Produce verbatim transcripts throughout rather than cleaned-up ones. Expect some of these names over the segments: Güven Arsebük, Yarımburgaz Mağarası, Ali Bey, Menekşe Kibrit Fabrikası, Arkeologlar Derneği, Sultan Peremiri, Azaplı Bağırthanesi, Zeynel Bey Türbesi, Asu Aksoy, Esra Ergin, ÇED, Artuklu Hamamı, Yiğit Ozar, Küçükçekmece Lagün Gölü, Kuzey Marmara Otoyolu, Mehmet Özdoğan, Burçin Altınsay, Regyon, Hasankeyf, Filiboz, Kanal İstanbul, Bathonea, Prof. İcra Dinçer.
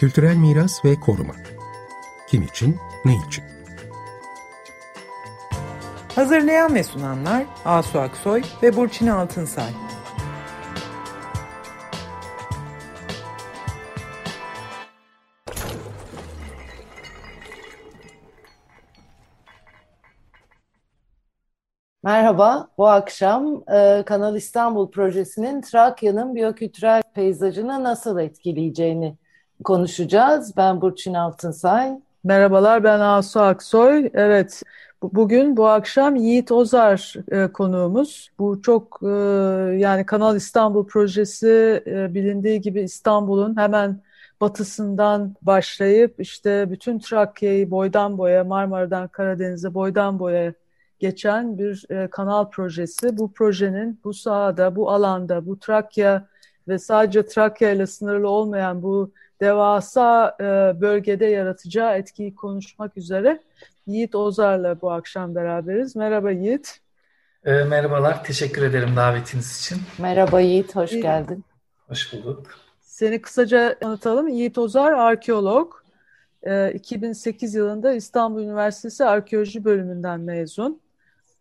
Kültürel miras ve koruma. Kim için, ne için? Hazırlayan ve sunanlar Asu Aksoy ve Burçin Altınsay. Merhaba, bu akşam e, Kanal İstanbul projesinin Trakya'nın biyokültürel peyzajını nasıl etkileyeceğini konuşacağız. Ben Burçin Altınsay. Merhabalar, ben Asu Aksoy. Evet, bu, bugün bu akşam Yiğit Ozar e, konuğumuz. Bu çok e, yani Kanal İstanbul projesi e, bilindiği gibi İstanbul'un hemen batısından başlayıp işte bütün Trakya'yı boydan boya, Marmara'dan Karadeniz'e boydan boya geçen bir e, kanal projesi. Bu projenin bu sahada, bu alanda, bu Trakya ve sadece Trakya ile sınırlı olmayan bu devasa e, bölgede yaratacağı etkiyi konuşmak üzere Yiğit Ozar'la bu akşam beraberiz. Merhaba Yiğit. E, merhabalar, teşekkür ederim davetiniz için. Merhaba Yiğit, hoş Yiğit. geldin. Hoş bulduk. Seni kısaca anlatalım. Yiğit Ozar, arkeolog. E, iki bin sekiz yılında İstanbul Üniversitesi Arkeoloji Bölümünden mezun.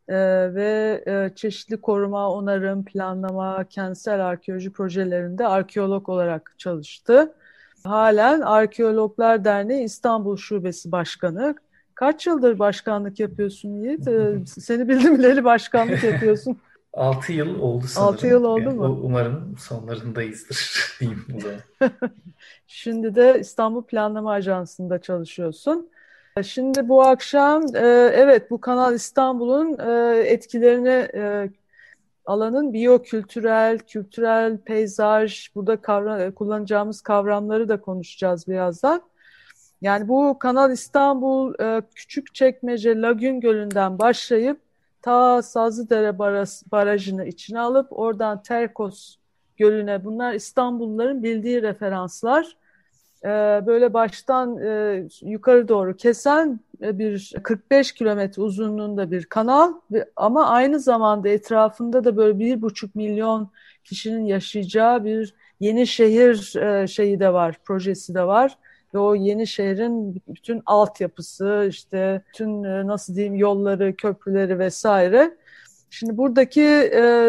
Ee, ve e, çeşitli koruma, onarım, planlama, kentsel arkeoloji projelerinde arkeolog olarak çalıştı. Halen Arkeologlar Derneği İstanbul Şubesi Başkanı. Kaç yıldır başkanlık yapıyorsun Yiğit? Ee, seni bildim bileli başkanlık yapıyorsun. altı yıl oldu sanırım. altı yıl oldu yani, mu? Umarım sonlarındayızdır diyeyim burada. Şimdi de İstanbul Planlama Ajansı'nda çalışıyorsun. Şimdi bu akşam evet bu Kanal İstanbul'un etkilerini, alanın biyokültürel, kültürel peyzaj, burada kavram, kullanacağımız kavramları da konuşacağız birazdan. Yani bu Kanal İstanbul Küçükçekmece Lagün Gölü'nden başlayıp ta Sazlıdere Barajı'nı içine alıp oradan Terkos Gölü'ne, bunlar İstanbulluların bildiği referanslar. Böyle baştan yukarı doğru kesen bir kırk beş kilometre uzunluğunda bir kanal ama aynı zamanda etrafında da böyle bir buçuk milyon kişinin yaşayacağı bir yeni şehir şeyi de var, projesi de var ve o yeni şehrin bütün altyapısı, işte bütün nasıl diyeyim yolları, köprüleri vesaire. Şimdi buradaki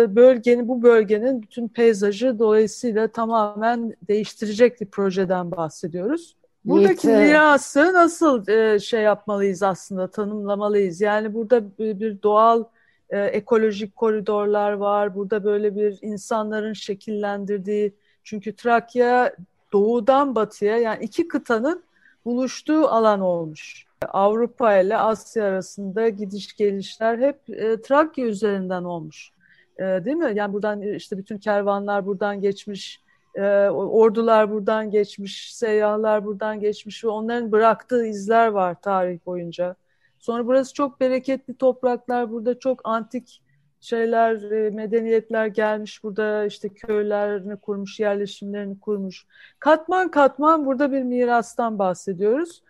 bölgenin, bu bölgenin bütün peyzajı dolayısıyla tamamen değiştirecek bir projeden bahsediyoruz. Buradaki mirası nasıl şey yapmalıyız aslında, tanımlamalıyız? Yani burada bir doğal ekolojik koridorlar var, burada böyle bir insanların şekillendirdiği, çünkü Trakya doğudan batıya yani iki kıtanın buluştuğu alan olmuş. Avrupa ile Asya arasında gidiş gelişler hep e, Trakya üzerinden olmuş. E, değil mi? Yani buradan işte bütün kervanlar buradan geçmiş, e, ordular buradan geçmiş, seyyahlar buradan geçmiş ve onların bıraktığı izler var tarih boyunca. Sonra burası çok bereketli topraklar, burada çok antik şeyler, e, medeniyetler gelmiş, burada işte köylerini kurmuş, yerleşimlerini kurmuş. Katman katman burada bir mirastan bahsediyoruz.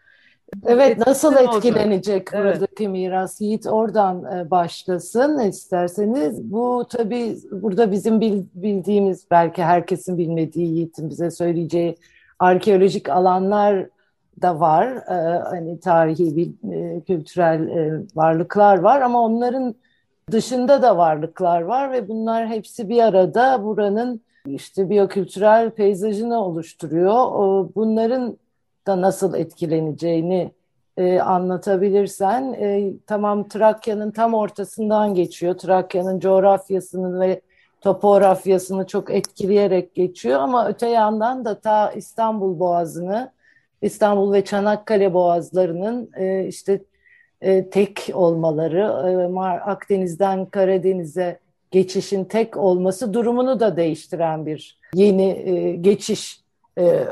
Evet, nasıl etkilenecek olacak buradaki evet. miras? Yiğit oradan başlasın isterseniz. Bu tabii burada bizim bildiğimiz, belki herkesin bilmediği, Yiğit'in bize söyleyeceği arkeolojik alanlar da var. Hani tarihi, kültürel varlıklar var ama onların dışında da varlıklar var ve bunlar hepsi bir arada buranın işte biyokültürel peyzajını oluşturuyor. Bunların da nasıl etkileneceğini e, anlatabilirsen. E, tamam, Trakya'nın tam ortasından geçiyor. Trakya'nın coğrafyasını ve topografyasını çok etkileyerek geçiyor ama öte yandan da ta İstanbul Boğazı'nı, İstanbul ve Çanakkale Boğazları'nın e, işte e, tek olmaları, e, Akdeniz'den Karadeniz'e geçişin tek olması durumunu da değiştiren bir yeni e, geçiş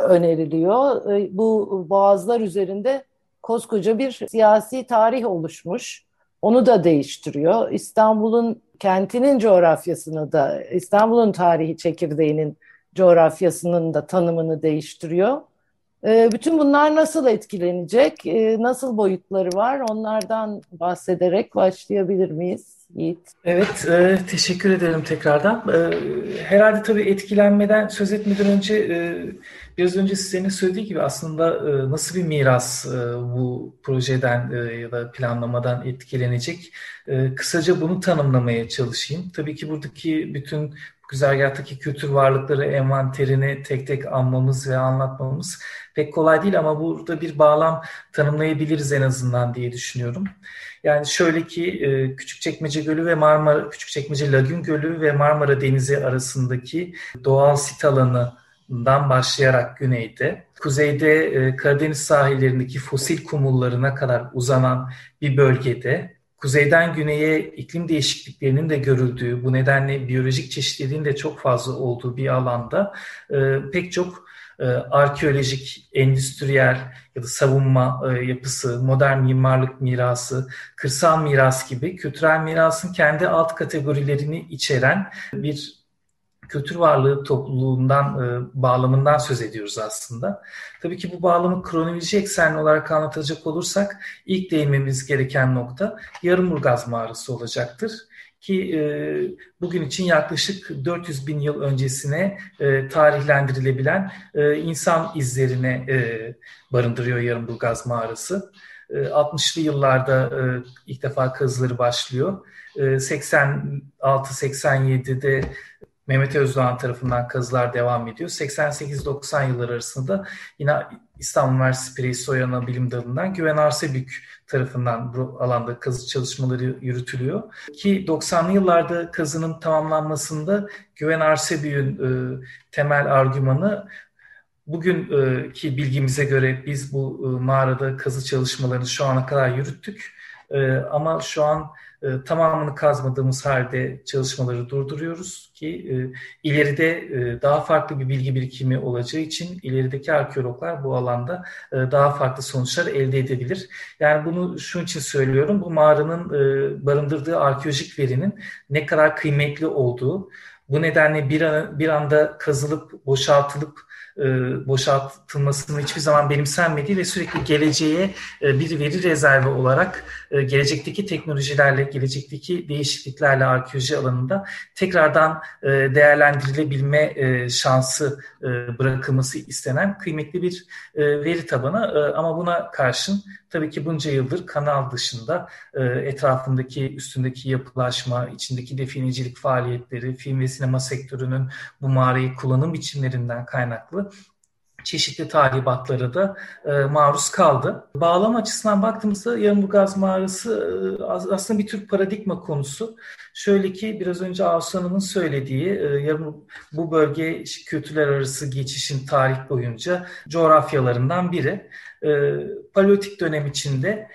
öneriliyor. Bu boğazlar üzerinde koskoca bir siyasi tarih oluşmuş. Onu da değiştiriyor. İstanbul'un kentinin coğrafyasını da, İstanbul'un tarihi çekirdeğinin coğrafyasının da tanımını değiştiriyor. Bütün bunlar nasıl etkilenecek, nasıl boyutları var, onlardan bahsederek başlayabilir miyiz Yiğit? Evet, e, teşekkür ederim tekrardan. E, herhalde tabii etkilenmeden söz etmeden önce e, biraz önce sizin söylediği gibi aslında e, nasıl bir miras e, bu projeden e, ya da planlamadan etkilenecek? E, kısaca bunu tanımlamaya çalışayım. Tabii ki buradaki bütün güzergahtaki kültür varlıkları envanterini tek tek anmamız ve anlatmamız pek kolay değil ama burada bir bağlam tanımlayabiliriz en azından diye düşünüyorum. Yani şöyle ki Küçükçekmece Gölü ve Marmara Küçükçekmece Lagün Gölü ve Marmara Denizi arasındaki doğal sit alanından başlayarak güneyde, kuzeyde Karadeniz sahillerindeki fosil kumullarına kadar uzanan bir bölgede, kuzeyden güneye iklim değişikliklerinin de görüldüğü, bu nedenle biyolojik çeşitliliğin de çok fazla olduğu bir alanda e, pek çok e, arkeolojik, endüstriyel ya da savunma e, yapısı, modern mimarlık mirası, kırsal miras gibi kültürel mirasın kendi alt kategorilerini içeren bir kültür varlığı topluluğundan, e, bağlamından söz ediyoruz aslında. Tabii ki bu bağlamı kronoloji eksenli olarak anlatacak olursak ilk değinmemiz gereken nokta Yarımburgaz Mağarası olacaktır. Ki e, bugün için yaklaşık dört yüz bin yıl öncesine e, tarihlendirilebilen e, insan izlerine e, barındırıyor Yarımburgaz Mağarası. altmışlı yıllarda ilk defa kazıları başlıyor. seksen altı seksen yedi'de Mehmet Özdoğan tarafından kazılar devam ediyor. seksen sekiz doksan yılları arasında yine İstanbul Üniversitesi Prehistory Anabilim Dalı'ndan Güven Arsebük tarafından bu alanda kazı çalışmaları yürütülüyor. Ki doksanlı yıllarda kazının tamamlanmasında Güven Arsebük'ün e, temel argümanı, bugünkü bilgimize göre biz bu e, mağarada kazı çalışmalarını şu ana kadar yürüttük e, ama şu an E, tamamını kazmadığımız halde çalışmaları durduruyoruz ki e, ileride e, daha farklı bir bilgi birikimi olacağı için ilerideki arkeologlar bu alanda e, daha farklı sonuçlar elde edebilir. Yani bunu şunun için söylüyorum, bu mağaranın e, barındırdığı arkeolojik verinin ne kadar kıymetli olduğu, bu nedenle bir, an, bir anda kazılıp boşaltılıp boşaltılmasının hiçbir zaman benimsenmediği ve sürekli geleceğe bir veri rezervi olarak gelecekteki teknolojilerle, gelecekteki değişikliklerle arkeoloji alanında tekrardan değerlendirilebilme şansı bırakılması istenen kıymetli bir veri tabanı. Ama buna karşın tabii ki bunca yıldır kanal dışında etrafındaki, üstündeki yapılaşma, içindeki definecilik faaliyetleri, film ve sinema sektörünün bu mağarayı kullanım biçimlerinden kaynaklı çeşitli tahribatlara da e, maruz kaldı. Bağlam açısından baktığımızda Yarımburgaz Mağarası e, aslında bir tür paradigma konusu. Şöyle ki biraz önce Asu Hanım'ın söylediği e, bu bölge kültürler arası geçişin tarih boyunca coğrafyalarından biri. E, Paleolitik dönem içinde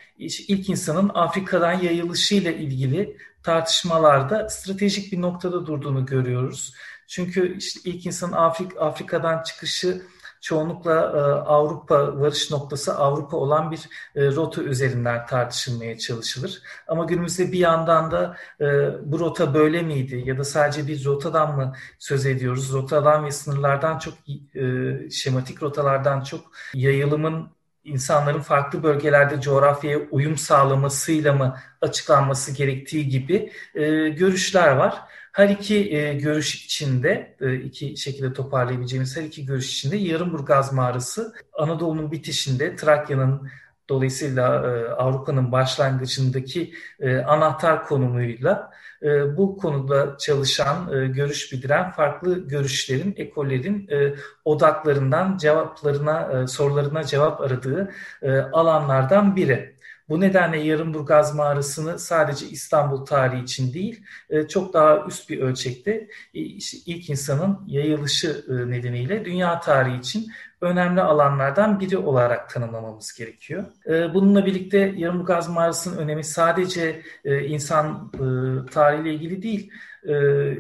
ilk insanın Afrika'dan yayılışıyla ilgili tartışmalarda stratejik bir noktada durduğunu görüyoruz. Çünkü işte ilk insanın Afrik, Afrika'dan çıkışı çoğunlukla e, Avrupa, varış noktası Avrupa olan bir e, rota üzerinden tartışılmaya çalışılır. Ama günümüzde bir yandan da e, bu rota böyle miydi ya da sadece bir rotadan mı söz ediyoruz? Rotadan ve sınırlardan çok, e, şematik rotalardan çok yayılımın insanların farklı bölgelerde coğrafyaya uyum sağlamasıyla mı açıklanması gerektiği gibi e, görüşler var. Her iki e, görüş içinde, e, iki şekilde toparlayabileceğimiz her iki görüş içinde Yarımburgaz Mağarası Anadolu'nun bitişinde, Trakya'nın dolayısıyla e, Avrupa'nın başlangıcındaki e, anahtar konumuyla e, bu konuda çalışan, e, görüş bildiren farklı görüşlerin, ekollerin e, odaklarından cevaplarına, e, sorularına cevap aradığı e, alanlardan biri. Bu nedenle Yarımburgaz Mağarası'nı sadece İstanbul tarihi için değil, çok daha üst bir ölçekte ilk insanın yayılışı nedeniyle dünya tarihi için önemli alanlardan biri olarak tanımlamamız gerekiyor. Bununla birlikte Yarımburgaz Mağarası'nın önemi sadece insan tarihiyle ilgili değil,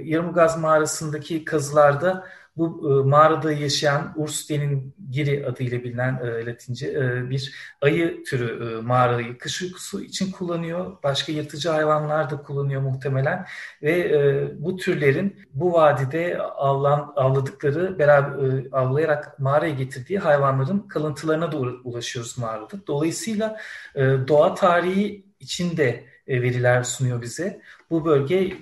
Yarımburgaz Mağarası'ndaki kazılarda Bu e, mağarada yaşayan Ursute'nin giri adıyla bilinen e, Latince e, bir ayı türü e, mağarayı kış uykusu için kullanıyor. Başka yırtıcı hayvanlar da kullanıyor muhtemelen ve e, bu türlerin bu vadide avlan, avladıkları, beraber e, avlayarak mağaraya getirdiği hayvanların kalıntılarına doğru ulaşıyoruz mağarada. Dolayısıyla e, doğa tarihi içinde e, veriler sunuyor bize. Bu bölge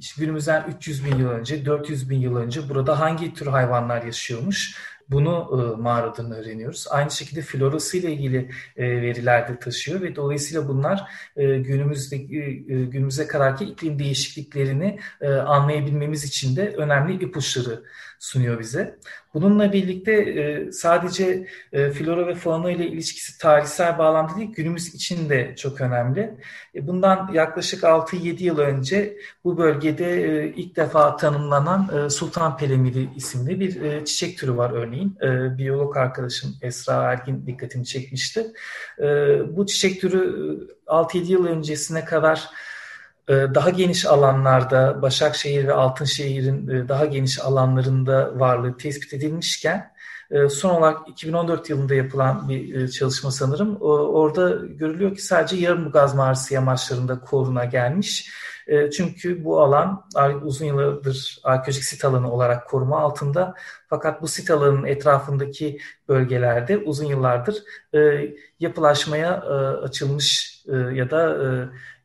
İşte günümüzden üç yüz bin yıl önce, dört yüz bin yıl önce burada hangi tür hayvanlar yaşıyormuş, bunu e, mağaradan öğreniyoruz. Aynı şekilde florasıyla ilgili e, veriler de taşıyor ve dolayısıyla bunlar e, günümüzde e, günümüze kadarki iklim değişikliklerini e, anlayabilmemiz için de önemli ipuçları sunuyor bize. Bununla birlikte e, sadece e, flora ve fauna ile ilişkisi tarihsel bağlamda değil, günümüz için de çok önemli. E, bundan yaklaşık altı yedi yıl önce bu bölgede e, ilk defa tanımlanan e, Sultan Peremiri isimli bir e, çiçek türü var örneğin. E, biyolog arkadaşım Esra Ergin dikkatimi çekmişti. E, bu çiçek türü altı yedi yıl öncesine kadar daha geniş alanlarda, Başakşehir ve Altınşehir'in daha geniş alanlarında varlığı tespit edilmişken son olarak iki bin on dört yılında yapılan bir çalışma sanırım. Orada görülüyor ki sadece Yarımburgaz Mağarası yamaçlarında koruna gelmiş. Çünkü bu alan uzun yıllardır arkeolojik sit alanı olarak koruma altında. Fakat bu sit alanının etrafındaki bölgelerde uzun yıllardır yapılaşmaya açılmış ya da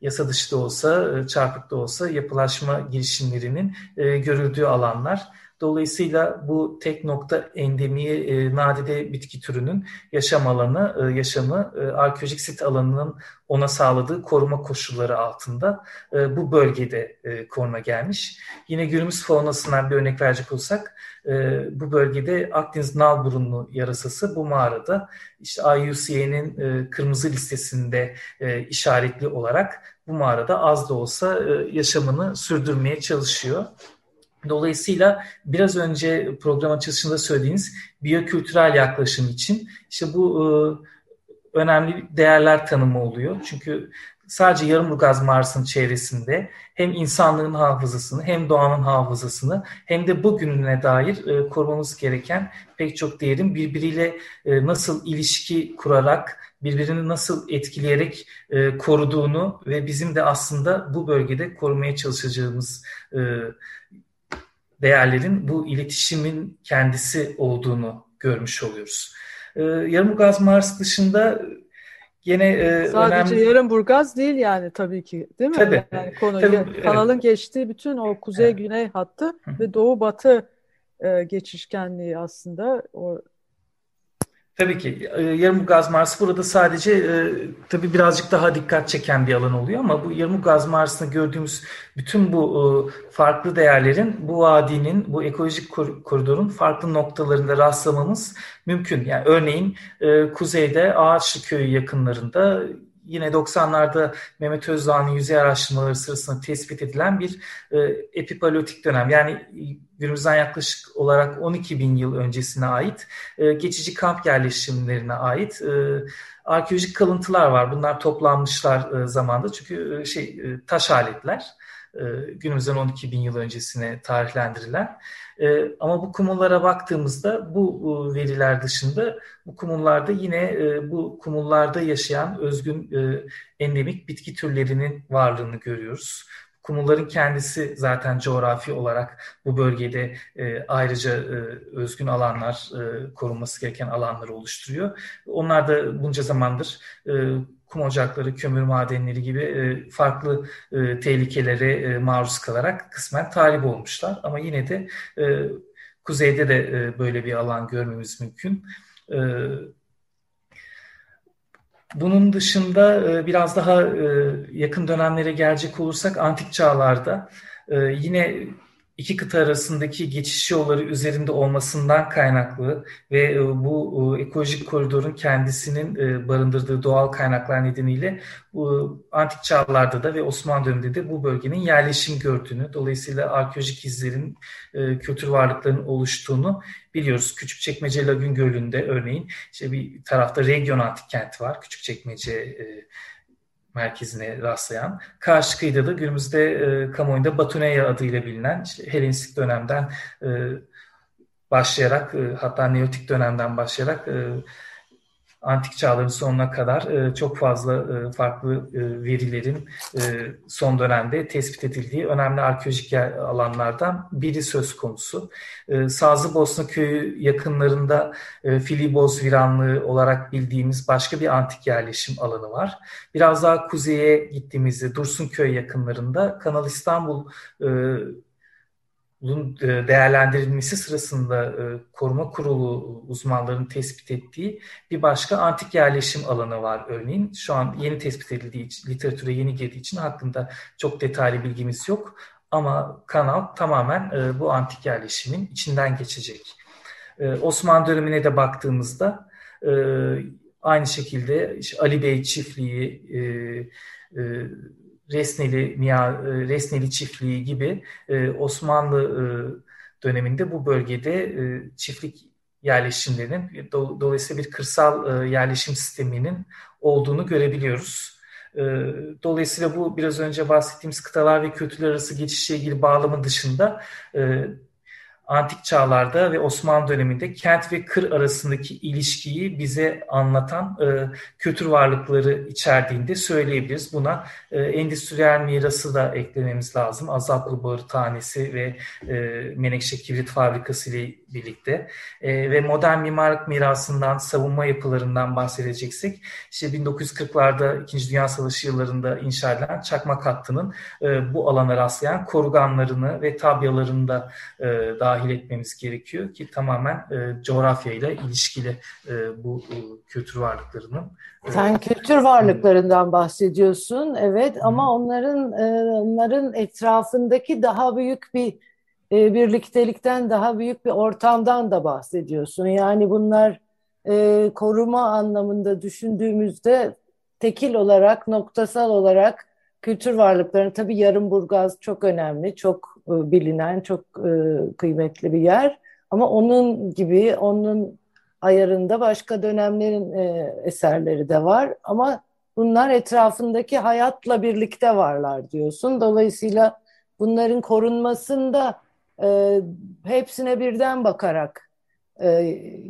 yasa dışı da olsa, çarpık da olsa yapılaşma girişimlerinin görüldüğü alanlar. Dolayısıyla bu tek nokta endemiye e, nadide bitki türünün yaşam alanı, e, yaşamı e, arkeolojik sit alanının ona sağladığı koruma koşulları altında e, bu bölgede e, koruma gelmiş. Yine günümüz faunasından bir örnek verecek olsak e, bu bölgede Akdeniz nal burunlu yarasası bu mağarada işte I U C N'in e, kırmızı listesinde e, işaretli olarak bu mağarada az da olsa e, yaşamını sürdürmeye çalışıyor. Dolayısıyla biraz önce program açılışında söylediğiniz biyokültürel yaklaşım için işte bu e, önemli değerler tanımı oluyor. Çünkü sadece Yarımburgaz Mağarası'nın çevresinde hem insanlığın hafızasını hem doğanın hafızasını hem de bugününe dair e, korumamız gereken pek çok değerin birbiriyle e, nasıl ilişki kurarak birbirini nasıl etkileyerek e, koruduğunu ve bizim de aslında bu bölgede korumaya çalışacağımız e, değerlerin bu iletişimin kendisi olduğunu görmüş oluyoruz. Ee, Yarımburgaz Mağarası dışında gene e, sadece önemli... Yarımburgaz değil yani tabii ki değil mi? Tabii. Yani konu, tabii, kanalın evet. Geçtiği bütün o kuzey-güney evet. hattı Hı. ve doğu-batı e, geçişkenliği aslında o. Tabii ki Yarımburgaz Mağarası burada sadece e, tabii birazcık daha dikkat çeken bir alan oluyor ama bu Yarımburgaz Mağarası'nda gördüğümüz bütün bu e, farklı değerlerin bu vadinin, bu ekolojik koridorun farklı noktalarında rastlamamız mümkün. Yani örneğin e, kuzeyde Ağaçlı Köyü yakınlarında yine doksanlarda Mehmet Özdoğan'ın yüzey araştırmaları sırasında tespit edilen bir e, epipaleolitik dönem. Yani günümüzden yaklaşık olarak on iki bin yıl öncesine ait e, geçici kamp yerleşimlerine ait e, arkeolojik kalıntılar var. Bunlar toplanmışlar e, zamanda çünkü e, şey e, taş aletler. Günümüzden on iki bin yıl öncesine tarihlendirilen. Ama bu kumullara baktığımızda bu veriler dışında bu kumullarda yine bu kumullarda yaşayan özgün endemik bitki türlerinin varlığını görüyoruz. Kumulların kendisi zaten coğrafi olarak bu bölgede e, ayrıca e, özgün alanlar, e, korunması gereken alanları oluşturuyor. Onlar da bunca zamandır e, kum ocakları, kömür madenleri gibi e, farklı e, tehlikelere e, maruz kalarak kısmen tahrip olmuşlar. Ama yine de e, kuzeyde de e, böyle bir alan görmemiz mümkün. E, Bunun dışında biraz daha yakın dönemlere gelecek olursak antik çağlarda yine iki kıta arasındaki geçiş yolları üzerinde olmasından kaynaklı ve bu ekolojik koridorun kendisinin barındırdığı doğal kaynaklar nedeniyle antik çağlarda da ve Osmanlı döneminde de bu bölgenin yerleşim gördüğünü, dolayısıyla arkeolojik izlerin, kültür varlıklarının oluştuğunu biliyoruz. Küçükçekmece Lagün Gölü'nde örneğin işte bir tarafta Regyon antik kenti var, Küçükçekmece e, merkezine rastlayan. Karşı kıyıda da günümüzde e, kamuoyunda Bathonea adıyla bilinen işte Helenistik dönemden e, başlayarak, e, hatta Neolitik dönemden başlayarak e, antik çağların sonuna kadar e, çok fazla e, farklı e, verilerin e, son dönemde tespit edildiği önemli arkeolojik alanlardan biri söz konusu. E, Sazlıbosna Köyü yakınlarında e, Filiboz Viranlığı olarak bildiğimiz başka bir antik yerleşim alanı var. Biraz daha kuzeye gittiğimizde Dursunköy yakınlarında Kanal İstanbul e, bunun değerlendirilmesi sırasında koruma kurulu uzmanlarının tespit ettiği bir başka antik yerleşim alanı var örneğin. Şu an yeni tespit edildiği için, literatüre yeni girdiği için hakkında çok detaylı bilgimiz yok. Ama kanal tamamen bu antik yerleşimin içinden geçecek. Osmanlı dönemine de baktığımızda aynı şekilde Ali Bey çiftliği, Resneli, Resneli çiftliği gibi Osmanlı döneminde bu bölgede çiftlik yerleşimlerinin, dolayısıyla bir kırsal yerleşim sisteminin olduğunu görebiliyoruz. Dolayısıyla bu biraz önce bahsettiğimiz kıtalar ve kültürler arası geçişle ilgili bağlamın dışında antik çağlarda ve Osmanlı döneminde kent ve kır arasındaki ilişkiyi bize anlatan e, kültür varlıkları içerdiğini de söyleyebiliriz. Buna e, endüstriyel mirası da eklememiz lazım. Azaplı Bağırthanesi ve e, Menekşe Kibrit Fabrikası ile birlikte e, ve modern mimarlık mirasından, savunma yapılarından bahsedeceksek, işte bin dokuz yüz kırklarda İkinci Dünya Savaşı yıllarında inşa edilen çakmak hattının e, bu alana rastlayan koruganlarını ve tabyalarını da e, daha dahil etmemiz gerekiyor ki tamamen e, coğrafyayla ilişkili e, bu e, kültür varlıklarının. E, Sen kültür varlıklarından bahsediyorsun, evet, hmm. ama onların e, onların etrafındaki daha büyük bir e, birliktelikten, daha büyük bir ortamdan da bahsediyorsun. Yani bunlar e, koruma anlamında düşündüğümüzde tekil olarak, noktasal olarak kültür varlıklarını, tabii Yarımburgaz çok önemli, çok bilinen, çok kıymetli bir yer. Ama onun gibi, onun ayarında başka dönemlerin eserleri de var. Ama bunlar etrafındaki hayatla birlikte varlar diyorsun. Dolayısıyla bunların korunmasında hepsine birden bakarak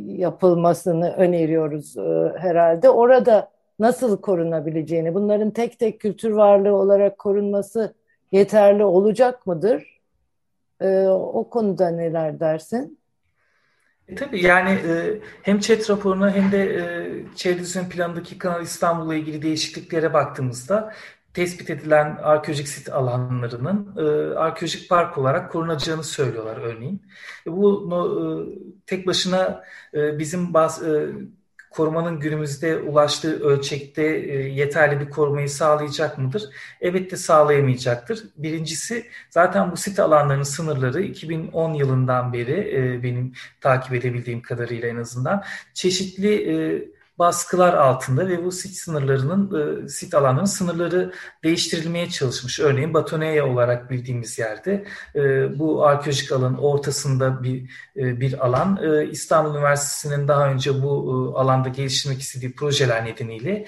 yapılmasını öneriyoruz herhalde. Orada nasıl korunabileceğini, bunların tek tek kültür varlığı olarak korunması yeterli olacak mıdır? O konuda neler dersin? E, tabii yani e, hem ÇED raporuna hem de e, çevre düzen planındaki Kanal İstanbul'la ilgili değişikliklere baktığımızda tespit edilen arkeolojik sit alanlarının e, arkeolojik park olarak korunacağını söylüyorlar örneğin. E, bu no, e, tek başına e, bizim bazı... E, korumanın günümüzde ulaştığı ölçekte yeterli bir korumayı sağlayacak mıdır? Evet de sağlayamayacaktır. Birincisi, zaten bu sit alanlarının sınırları iki bin on yılından beri benim takip edebildiğim kadarıyla en azından çeşitli baskılar altında ve bu sit sınırlarının, sit alanlarının sınırları değiştirilmeye çalışmış. Örneğin Bathonea olarak bildiğimiz yerde bu arkeolojik alanın ortasında bir bir alan. İstanbul Üniversitesi'nin daha önce bu alanda geliştirmek istediği projeler nedeniyle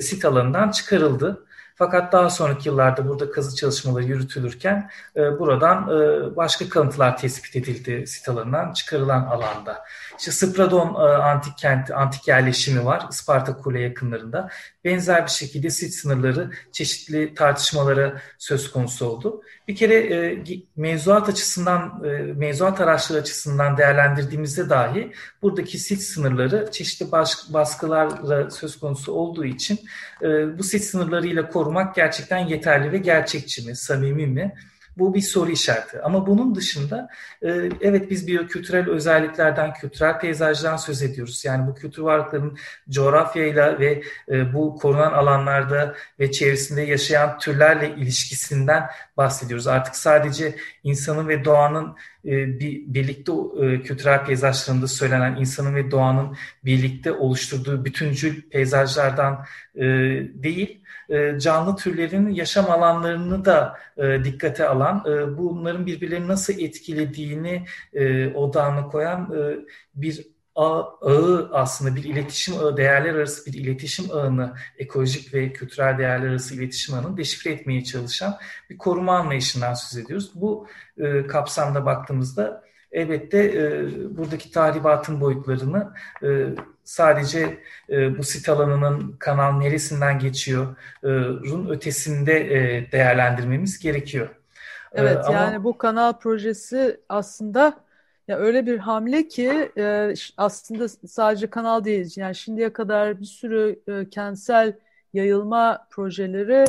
sit alanından çıkarıldı. Fakat daha sonraki yıllarda burada kazı çalışmaları yürütülürken e, buradan e, başka kalıntılar tespit edildi sit alanından çıkarılan alanda. İşte Spradon e, antik kent, antik yerleşimi var Isparta Kule yakınlarında. Benzer bir şekilde sit sınırları çeşitli tartışmalara söz konusu oldu. Bir kere e, mevzuat açısından, e, mevzuat araçları açısından değerlendirdiğimizde dahi buradaki sit sınırları çeşitli baş, baskılarla söz konusu olduğu için e, bu sit sınırlarıyla korunmaktadır. Gerçekten yeterli ve gerçekçi mi, samimi mi? Bu bir soru işareti. Ama bunun dışında evet biz biyokültürel özelliklerden, kültürel peyzajdan söz ediyoruz. Yani bu kültür varlıklarının coğrafyayla ve bu korunan alanlarda ve çevresinde yaşayan türlerle ilişkisinden bahsediyoruz. Artık sadece insanın ve doğanın birlikte kültürel peyzajlarında söylenen insanın ve doğanın birlikte oluşturduğu bütüncül peyzajlardan değil, canlı türlerin yaşam alanlarını da dikkate alan, bunların birbirlerini nasıl etkilediğini odağına koyan bir ağı aslında bir iletişim ağı, değerler arası bir iletişim ağını, ekolojik ve kültürel değerler arası iletişim ağını deşifre etmeye çalışan bir koruma anlayışından söz ediyoruz. Bu kapsamda baktığımızda elbette e, buradaki tahribatın boyutlarını e, sadece e, bu sit alanının kanal neresinden geçiyorun ötesinde e, değerlendirmemiz gerekiyor. Evet, e, ama... yani bu kanal projesi aslında ya öyle bir hamle ki e, aslında sadece kanal değil, yani şimdiye kadar bir sürü e, kentsel yayılma projeleri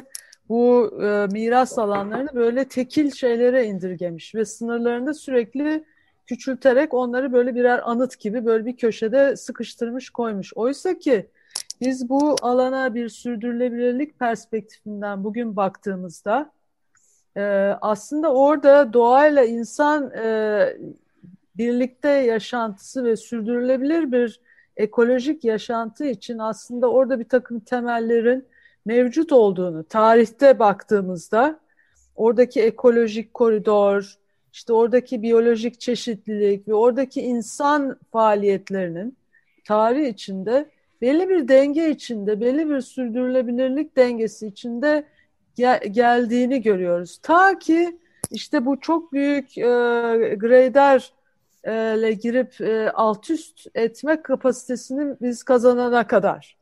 bu e, miras alanlarını böyle tekil şeylere indirgemiş ve sınırlarını sürekli küçülterek onları böyle birer anıt gibi böyle bir köşede sıkıştırmış koymuş. Oysa ki biz bu alana bir sürdürülebilirlik perspektifinden bugün baktığımızda e, aslında orada doğayla insan e, birlikte yaşantısı ve sürdürülebilir bir ekolojik yaşantı için aslında orada bir takım temellerin mevcut olduğunu, tarihte baktığımızda oradaki ekolojik koridor, işte oradaki biyolojik çeşitlilik ve oradaki insan faaliyetlerinin tarih içinde belli bir denge içinde, belli bir sürdürülebilirlik dengesi içinde gel- geldiğini görüyoruz. Ta ki işte bu çok büyük e, greyder ile girip e, alt üst etme kapasitesini biz kazanana kadar.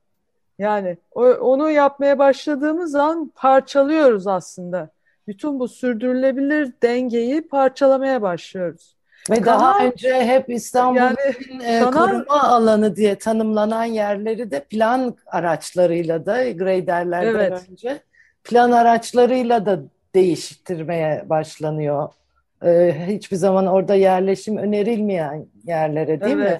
Yani o, onu yapmaya başladığımız an parçalıyoruz aslında. Bütün bu sürdürülebilir dengeyi parçalamaya başlıyoruz. Ve kanal, daha önce hep İstanbul'un yani, koruma kanal, alanı diye tanımlanan yerleri de plan araçlarıyla da greyderlerden evet. önce plan araçlarıyla da değiştirmeye başlanıyor. Ee, hiçbir zaman orada yerleşim önerilmeyen yerlere değil evet. mi?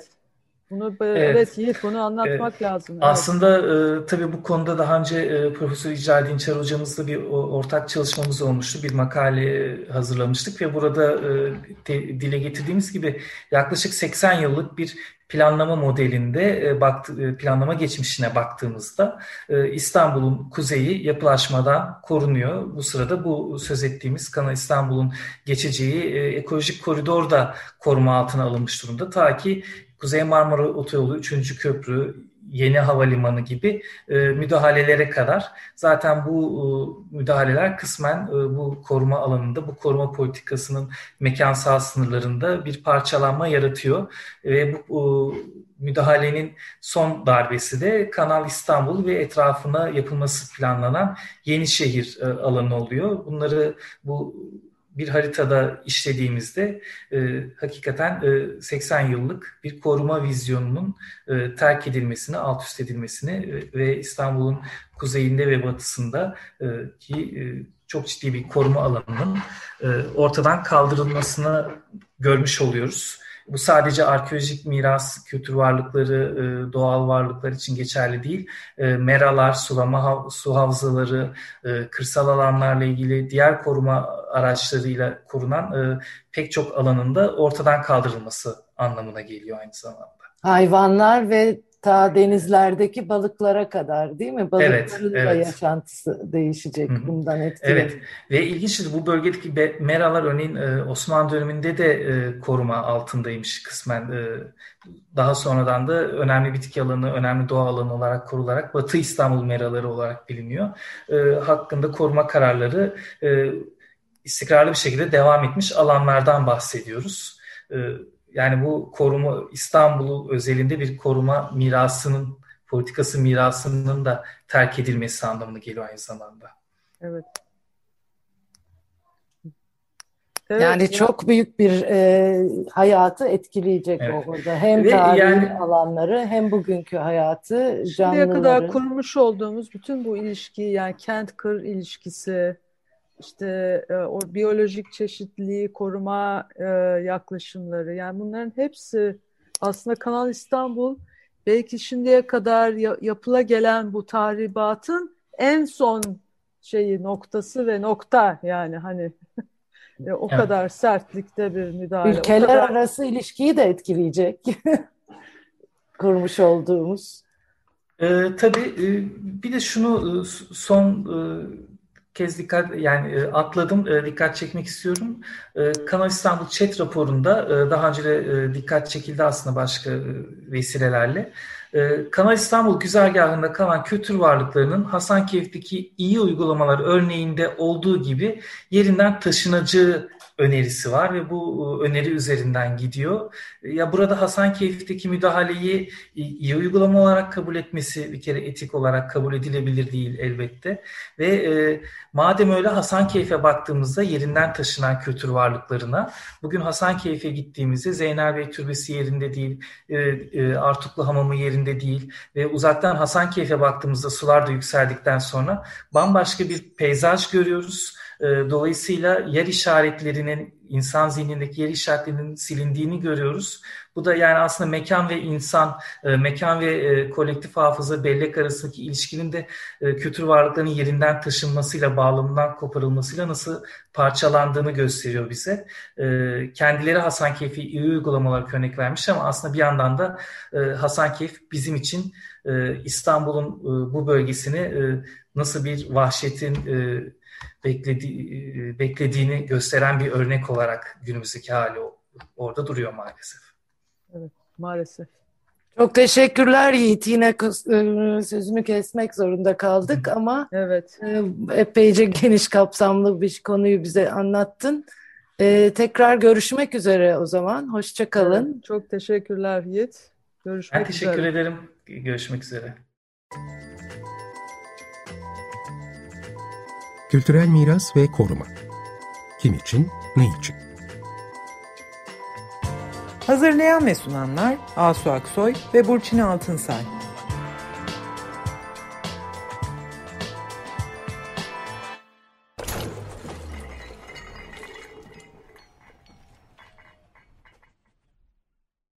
Bunu, evet. evet Yiğit bunu anlatmak evet. lazım. Aslında e, tabii bu konuda daha önce e, Profesör İcra Dinçer hocamızla bir o, ortak çalışmamız olmuştu. Bir makale hazırlamıştık ve burada e, te, dile getirdiğimiz gibi yaklaşık seksen yıllık bir planlama modelinde e, baktı, planlama geçmişine baktığımızda e, İstanbul'un kuzeyi yapılaşmadan korunuyor. Bu sırada bu söz ettiğimiz Kanal İstanbul'un geçeceği e, ekolojik koridor da koruma altına alınmış durumda. Ta ki Kuzey Marmara Otoyolu, üçüncü Köprü, Yeni Havalimanı gibi e, müdahalelere kadar zaten bu e, müdahaleler kısmen e, bu koruma alanında, bu koruma politikasının mekansal sınırlarında bir parçalanma yaratıyor. Ve bu e, müdahalenin son darbesi de Kanal İstanbul ve etrafına yapılması planlanan Yenişehir e, alanı oluyor. Bunları bu bir haritada işlediğimizde e, hakikaten e, seksen yıllık bir koruma vizyonunun e, terk edilmesini, alt üst edilmesini e, ve İstanbul'un kuzeyinde ve batısında e, ki e, çok ciddi bir koruma alanının e, ortadan kaldırılmasını görmüş oluyoruz. Bu sadece arkeolojik miras, kültür varlıkları, doğal varlıklar için geçerli değil. Meralar, sulama su havzaları, kırsal alanlarla ilgili diğer koruma araçlarıyla korunan pek çok alanında ortadan kaldırılması anlamına geliyor aynı zamanda. Hayvanlar ve ta denizlerdeki balıklara kadar değil mi? Balıkların evet, da evet. yaşantısı değişecek Hı-hı. bundan etkili. Evet ve ilginçtir bu bölgedeki be- meralar örneğin e, Osmanlı döneminde de e, koruma altındaymış kısmen. E, daha sonradan da önemli bitki alanı, önemli doğa alanı olarak korularak Batı İstanbul meraları olarak biliniyor. E, hakkında koruma kararları e, istikrarlı bir şekilde devam etmiş alanlardan bahsediyoruz. E, Yani bu koruma İstanbul'u özelinde bir koruma mirasının, politikası mirasının da terk edilmesi anlamına geliyor aynı zamanda. Evet. evet yani ya. Çok büyük bir e, hayatı etkileyecek evet. o burada. Hem ve tarihi yani, alanları hem bugünkü hayatı, canlıları. Şimdiye kadar kurmuş olduğumuz bütün bu ilişki yani kent-kır ilişkisi, İşte e, o biyolojik çeşitliliği koruma e, yaklaşımları yani bunların hepsi aslında Kanal İstanbul belki şimdiye kadar ya, yapıla gelen bu tahribatın en son şeyi noktası ve nokta yani hani e, o evet. kadar sertlikte bir müdahale. Ülkeler kadar... arası ilişkiyi de etkileyecek kurmuş olduğumuz. E, tabii e, bir de şunu e, son... E, kez dikkat yani atladım dikkat çekmek istiyorum. Kanal İstanbul Chat raporunda daha önce de dikkat çekildi aslında başka vesilelerle. Kanal İstanbul güzergahında kalan kültür varlıklarının Hasankeyf'teki iyi uygulamalar örneğinde olduğu gibi yerinden taşınacağı önerisi var ve bu öneri üzerinden gidiyor. Ya burada Hasankeyf'teki müdahaleyi iyi uygulama olarak kabul etmesi bir kere etik olarak kabul edilebilir değil elbette. Ve e, madem öyle Hasankeyf'e baktığımızda yerinden taşınan kültür varlıklarına, bugün Hasankeyf'e gittiğimizde Zeynel Bey Türbesi yerinde değil, e, e, Artuklu Hamamı yerinde değil ve uzaktan Hasankeyf'e baktığımızda sular da yükseldikten sonra bambaşka bir peyzaj görüyoruz. Dolayısıyla yer işaretlerinin, insan zihnindeki yer işaretlerinin silindiğini görüyoruz. Bu da yani aslında mekan ve insan, mekan ve kolektif hafıza, bellek arasındaki ilişkinin de kültür varlıklarının yerinden taşınmasıyla, bağlamından koparılmasıyla nasıl parçalandığını gösteriyor bize. Kendileri Hasankeyf'i iyi uygulama olarak örnek vermiş ama aslında bir yandan da Hasankeyf bizim için İstanbul'un bu bölgesini nasıl bir vahşetin Bekledi, beklediğini gösteren bir örnek olarak günümüzdeki hali orada duruyor maalesef. Evet, maalesef. Çok teşekkürler Yiğit. Yine sözünü kesmek zorunda kaldık ama evet, epeyce geniş kapsamlı bir konuyu bize anlattın. Ee, tekrar görüşmek üzere o zaman. Hoşça kalın. Evet, çok teşekkürler Yiğit. Görüşmek ben teşekkür üzere. ederim. Görüşmek üzere. Kültürel miras ve koruma. Kim için, ne için? Hazırlayan ve sunanlar Asu Aksoy ve Burçin Altınsay.